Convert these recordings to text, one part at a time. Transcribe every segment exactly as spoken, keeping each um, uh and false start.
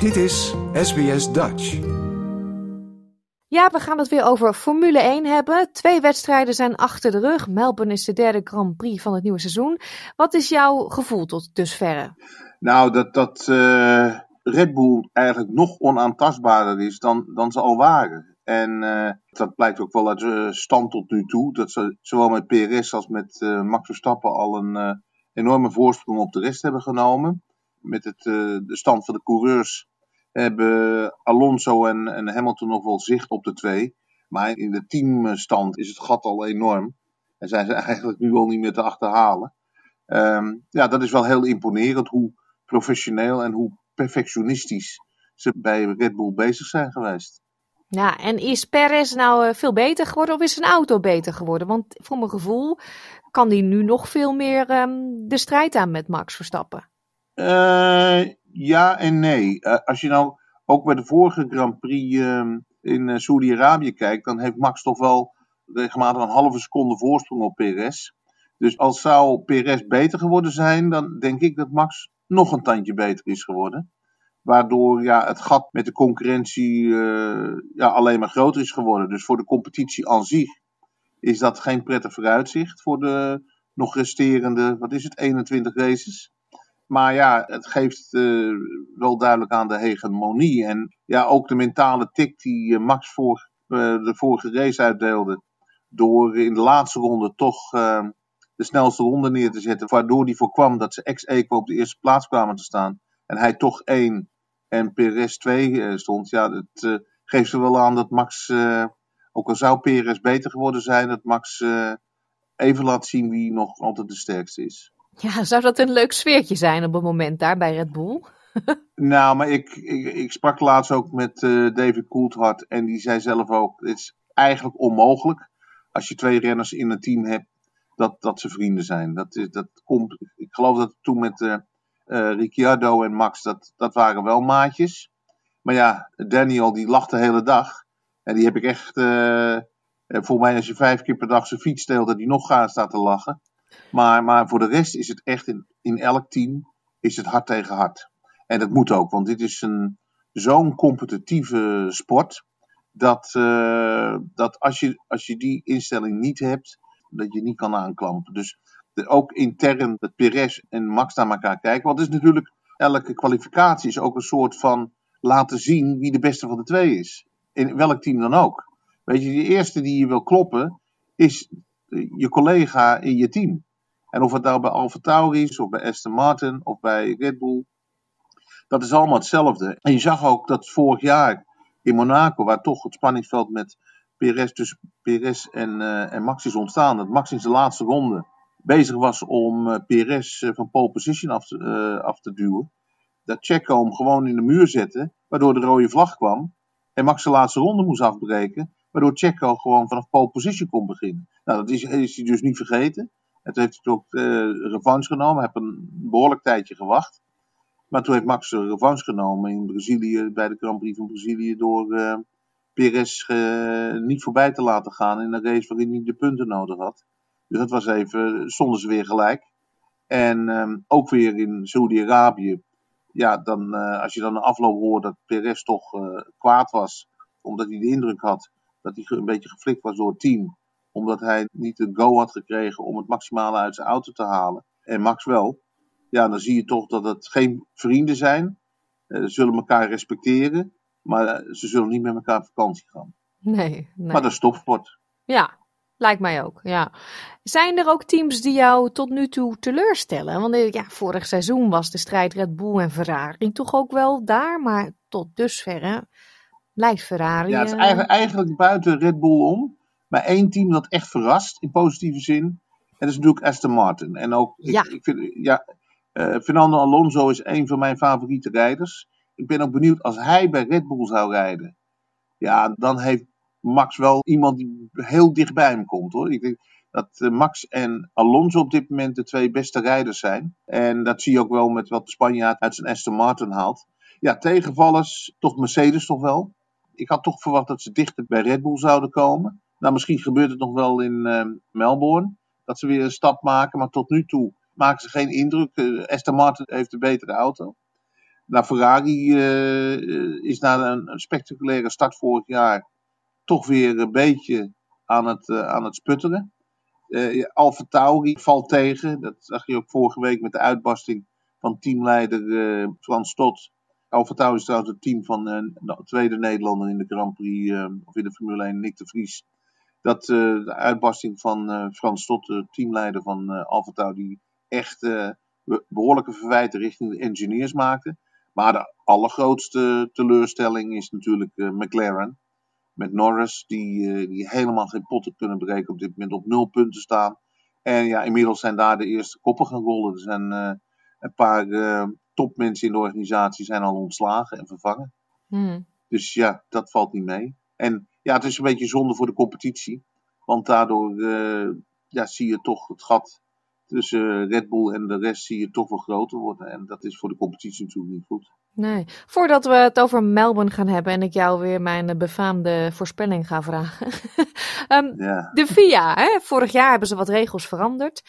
Dit is S B S Dutch. Ja, we gaan het weer over Formule één hebben. Twee wedstrijden zijn achter de rug. Melbourne is de derde Grand Prix van het nieuwe seizoen. Wat is jouw gevoel tot dusverre? Nou, dat, dat uh, Red Bull eigenlijk nog onaantastbaarder is dan, dan ze al waren. En uh, dat blijkt ook wel uit uh, stand tot nu toe. Dat ze zowel met Perez als met uh, Max Verstappen al een uh, enorme voorsprong op de rest hebben genomen. Met het, uh, de stand van de coureurs hebben Alonso en, en Hamilton nog wel zicht op de twee. Maar in de teamstand is het gat al enorm. En zijn ze eigenlijk nu al niet meer te achterhalen. Um, ja, dat is wel heel imponerend hoe professioneel en hoe perfectionistisch ze bij Red Bull bezig zijn geweest. Ja, en is Perez nou veel beter geworden of is zijn auto beter geworden? Want voor mijn gevoel kan hij nu nog veel meer um, de strijd aan met Max Verstappen. Uh, ja en nee. Uh, als je nou ook bij de vorige Grand Prix uh, in uh, Saudi-Arabië kijkt, dan heeft Max toch wel regelmatig een halve seconde voorsprong op Perez. Dus als zou Perez beter geworden zijn, dan denk ik dat Max nog een tandje beter is geworden. Waardoor ja, het gat met de concurrentie uh, ja, alleen maar groter is geworden. Dus voor de competitie aan zich is dat geen prettig vooruitzicht voor de nog resterende, wat is het, eenentwintig races. Maar ja, het geeft uh, wel duidelijk aan de hegemonie. En ja, ook de mentale tik die Max voor uh, de vorige race uitdeelde. Door in de laatste ronde toch uh, de snelste ronde neer te zetten. Waardoor die voorkwam dat ze ex-equo op de eerste plaats kwamen te staan. En hij toch één en Perez twee uh, stond. Ja, het uh, geeft er wel aan dat Max, uh, ook al zou Perez beter geworden zijn, dat Max uh, even laat zien wie nog altijd de sterkste is. Ja, zou dat een leuk sfeertje zijn op het moment daar bij Red Bull? Nou, maar ik, ik, ik sprak laatst ook met uh, David Coulthard en die zei zelf ook, het is eigenlijk onmogelijk als je twee renners in een team hebt dat, dat ze vrienden zijn. Dat is, dat komt, ik geloof dat toen met uh, uh, Ricciardo en Max, dat, dat waren wel maatjes. Maar ja, Daniel die lacht de hele dag en die heb ik echt, uh, uh, voor mij als je vijf keer per dag zijn fiets steelt dat hij nog gaat staat te lachen. Maar, maar voor de rest is het echt, in, in elk team, is het hart tegen hart. En dat moet ook, want dit is een, zo'n competitieve sport. Dat, uh, dat als je, als je die instelling niet hebt, dat je niet kan aanklampen. Dus de, ook intern dat Perez en Max naar elkaar kijken. Want het is natuurlijk, elke kwalificatie is ook een soort van laten zien wie de beste van de twee is. In welk team dan ook. Weet je, de eerste die je wil kloppen, is je collega in je team. En of het nou bij AlphaTauri is, of bij Aston Martin, of bij Red Bull. Dat is allemaal hetzelfde. En je zag ook dat vorig jaar in Monaco, waar toch het spanningsveld met Perez, tussen Perez en, uh, en Max is ontstaan. Dat Max in zijn laatste ronde bezig was om uh, Perez uh, van pole position af te, uh, af te duwen. Dat Checo hem gewoon in de muur zette, waardoor de rode vlag kwam. En Max zijn laatste ronde moest afbreken, waardoor Checo gewoon vanaf pole position kon beginnen. Nou, dat is, is hij dus niet vergeten. En toen heeft hij ook uh, revanche genomen. Hij heeft een behoorlijk tijdje gewacht. Maar toen heeft Max revanche genomen in Brazilië, bij de Grand Prix van Brazilië, door uh, Perez uh, niet voorbij te laten gaan in een race waarin hij de punten nodig had. Dus dat was even, stonden ze weer gelijk. En um, ook weer in Saudi-Arabië. Ja, dan, uh, als je dan de afloop hoort dat Perez toch uh, kwaad was, omdat hij de indruk had dat hij een beetje geflikt was door het team, omdat hij niet de go had gekregen om het maximale uit zijn auto te halen. En Max wel. Ja, dan zie je toch dat het geen vrienden zijn. Ze zullen elkaar respecteren. Maar ze zullen niet met elkaar op vakantie gaan. Nee. nee. Maar dat is topsport. Ja, lijkt mij ook. Ja. Zijn er ook teams die jou tot nu toe teleurstellen? Want ja, vorig seizoen was de strijd Red Bull en Ferrari toch ook wel daar. Maar tot dusverre lijkt Ferrari... Ja, het is eigenlijk, eigenlijk buiten Red Bull om. Maar één team dat echt verrast, in positieve zin. En dat is natuurlijk Aston Martin. En ook, ja. ik, ik vind, ja, uh, Fernando Alonso is een van mijn favoriete rijders. Ik ben ook benieuwd, als hij bij Red Bull zou rijden. Ja, dan heeft Max wel iemand die heel dicht bij hem komt, hoor. Ik denk dat uh, Max en Alonso op dit moment de twee beste rijders zijn. En dat zie je ook wel met wat de Spanjaard uit zijn Aston Martin haalt. Ja, tegenvallers, toch Mercedes toch wel. Ik had toch verwacht dat ze dichter bij Red Bull zouden komen. Nou, misschien gebeurt het nog wel in uh, Melbourne, dat ze weer een stap maken. Maar tot nu toe maken ze geen indruk. Uh, Aston Martin heeft een betere auto. Nou, Ferrari uh, is na een, een spectaculaire start vorig jaar toch weer een beetje aan het, uh, aan het sputteren. Uh, AlphaTauri valt tegen. Dat zag je ook vorige week met de uitbarsting van teamleider uh, Franz Tost. AlphaTauri is trouwens het team van uh, de tweede Nederlander in de Grand Prix, uh, of in de Formule één, Nick de Vries. Dat uh, de uitbarsting van uh, Franz Tost, de teamleider van uh, AlphaTauri, echt uh, behoorlijke verwijten richting de engineers maakte. Maar de allergrootste teleurstelling is natuurlijk uh, McLaren. Met Norris, die, uh, die helemaal geen potten kunnen breken, op dit moment op nul punten staan. En ja, inmiddels zijn daar de eerste koppen gaan rollen. Er zijn uh, een paar uh, topmensen in de organisatie zijn al ontslagen en vervangen. Hmm. Dus ja, dat valt niet mee. En ja, het is een beetje zonde voor de competitie. Want daardoor uh, ja, zie je toch het gat tussen Red Bull en de rest zie je toch wel groter worden. En dat is voor de competitie natuurlijk niet goed. Nee. Voordat we het over Melbourne gaan hebben en ik jou weer mijn befaamde voorspelling ga vragen. um, ja. De F I A, hè? Vorig jaar hebben ze wat regels veranderd.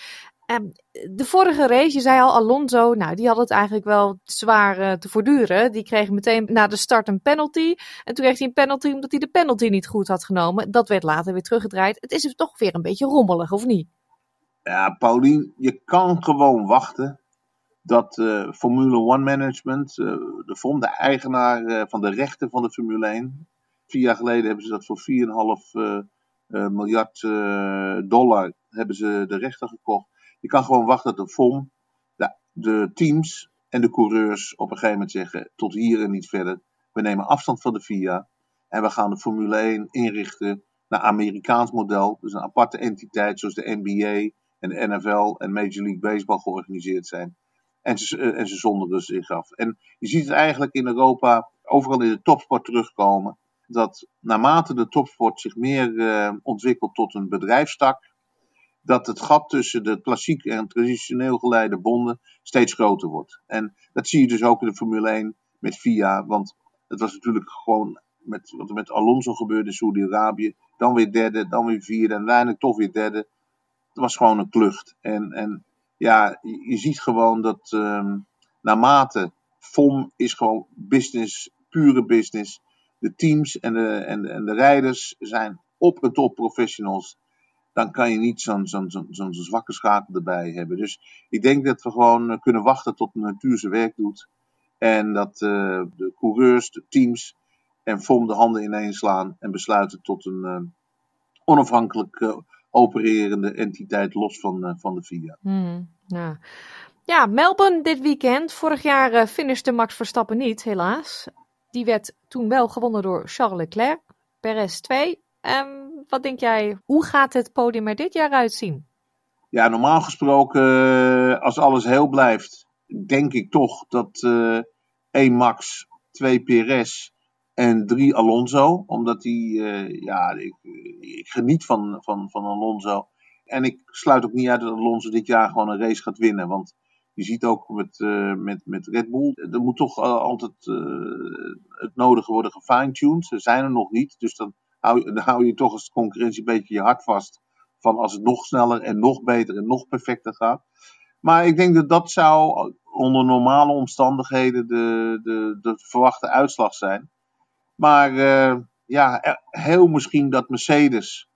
Um, de vorige race, je zei al, Alonso, nou, die had het eigenlijk wel zwaar uh, te voortduren. Die kreeg meteen na de start een penalty. En toen kreeg hij een penalty omdat hij de penalty niet goed had genomen. Dat werd later weer teruggedraaid. Het is toch weer een beetje rommelig, of niet? Ja, Paulien, je kan gewoon wachten dat uh, Formule één management, uh, de F O M, de eigenaar uh, van de rechten van de Formule één. Vier jaar geleden hebben ze dat voor vier komma vijf uh, uh, miljard uh, dollar hebben ze de rechten gekocht. Je kan gewoon wachten dat de F O M, de, de teams en de coureurs op een gegeven moment zeggen, tot hier en niet verder. We nemen afstand van de F I A en we gaan de Formule één inrichten naar Amerikaans model. Dus een aparte entiteit zoals de N B A en de N F L en Major League Baseball georganiseerd zijn. En ze, en ze zonderen zich af. En je ziet het eigenlijk in Europa overal in de topsport terugkomen. Dat naarmate de topsport zich meer uh, ontwikkelt tot een bedrijfstak. Dat het gat tussen de klassiek en traditioneel geleide bonden steeds groter wordt. En dat zie je dus ook in de Formule één met F I A. Want het was natuurlijk gewoon met, wat er met Alonso gebeurde in Saudi-Arabië. Dan weer derde, dan weer vierde en uiteindelijk toch weer derde. Het was gewoon een klucht. En, en ja, je ziet gewoon dat um, naarmate F O M is gewoon business, pure business. De teams en de, en de, en de rijders zijn op en top professionals. Dan kan je niet zo'n, zo'n, zo'n, zo'n zwakke schakel erbij hebben. Dus ik denk dat we gewoon kunnen wachten tot de natuur zijn werk doet. En dat uh, de coureurs, de teams en F O M de handen ineen slaan. En besluiten tot een uh, onafhankelijk Uh, opererende entiteit los van, uh, van de F I A. Hmm, ja. ja, Melbourne dit weekend. Vorig jaar uh, finishte Max Verstappen niet, helaas. Die werd toen wel gewonnen door Charles Leclerc. Perez twee. Um, wat denk jij, hoe gaat het podium er dit jaar uitzien? Ja, normaal gesproken, uh, als alles heel blijft, denk ik toch dat uh, één Max, twee Perez en drie Alonso, omdat die, uh, ja, ik, ik geniet van, van, van Alonso. En ik sluit ook niet uit dat Alonso dit jaar gewoon een race gaat winnen. Want je ziet ook met, uh, met, met Red Bull, er moet toch uh, altijd uh, het nodige worden gefine-tuned. Ze zijn er nog niet, dus dan hou, dan hou je toch als concurrentie een beetje je hart vast. Van als het nog sneller en nog beter en nog perfecter gaat. Maar ik denk dat dat zou onder normale omstandigheden de, de, de verwachte uitslag zijn. Maar uh, ja, heel misschien dat Mercedes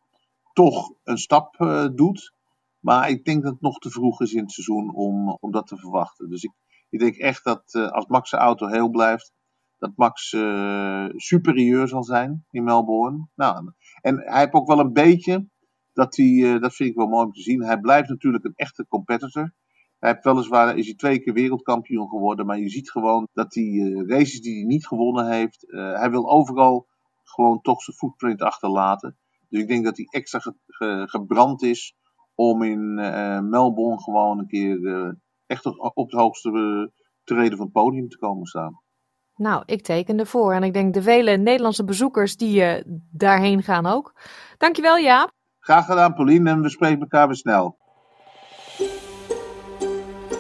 toch een stap uh, doet. Maar ik denk dat het nog te vroeg is in het seizoen om, om dat te verwachten. Dus ik, ik denk echt dat uh, als Max zijn auto heel blijft, dat Max uh, superieur zal zijn in Melbourne. Nou, en hij heeft ook wel een beetje, dat, hij, uh, dat vind ik wel mooi om te zien, hij blijft natuurlijk een echte competitor. Hij heeft weliswaar is hij twee keer wereldkampioen geworden. Maar je ziet gewoon dat hij uh, races die hij niet gewonnen heeft. Uh, hij wil overal gewoon toch zijn footprint achterlaten. Dus ik denk dat hij extra ge- ge- gebrand is. Om in uh, Melbourne gewoon een keer uh, echt op het hoogste uh, treden van het podium te komen staan. Nou, ik teken ervoor. En ik denk de vele Nederlandse bezoekers die uh, daarheen gaan ook. Dankjewel Jaap. Graag gedaan Pauline en we spreken elkaar weer snel.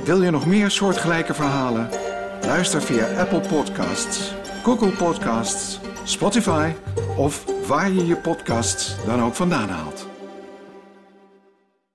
Wil je nog meer soortgelijke verhalen? Luister via Apple Podcasts, Google Podcasts, Spotify of waar je je podcasts dan ook vandaan haalt.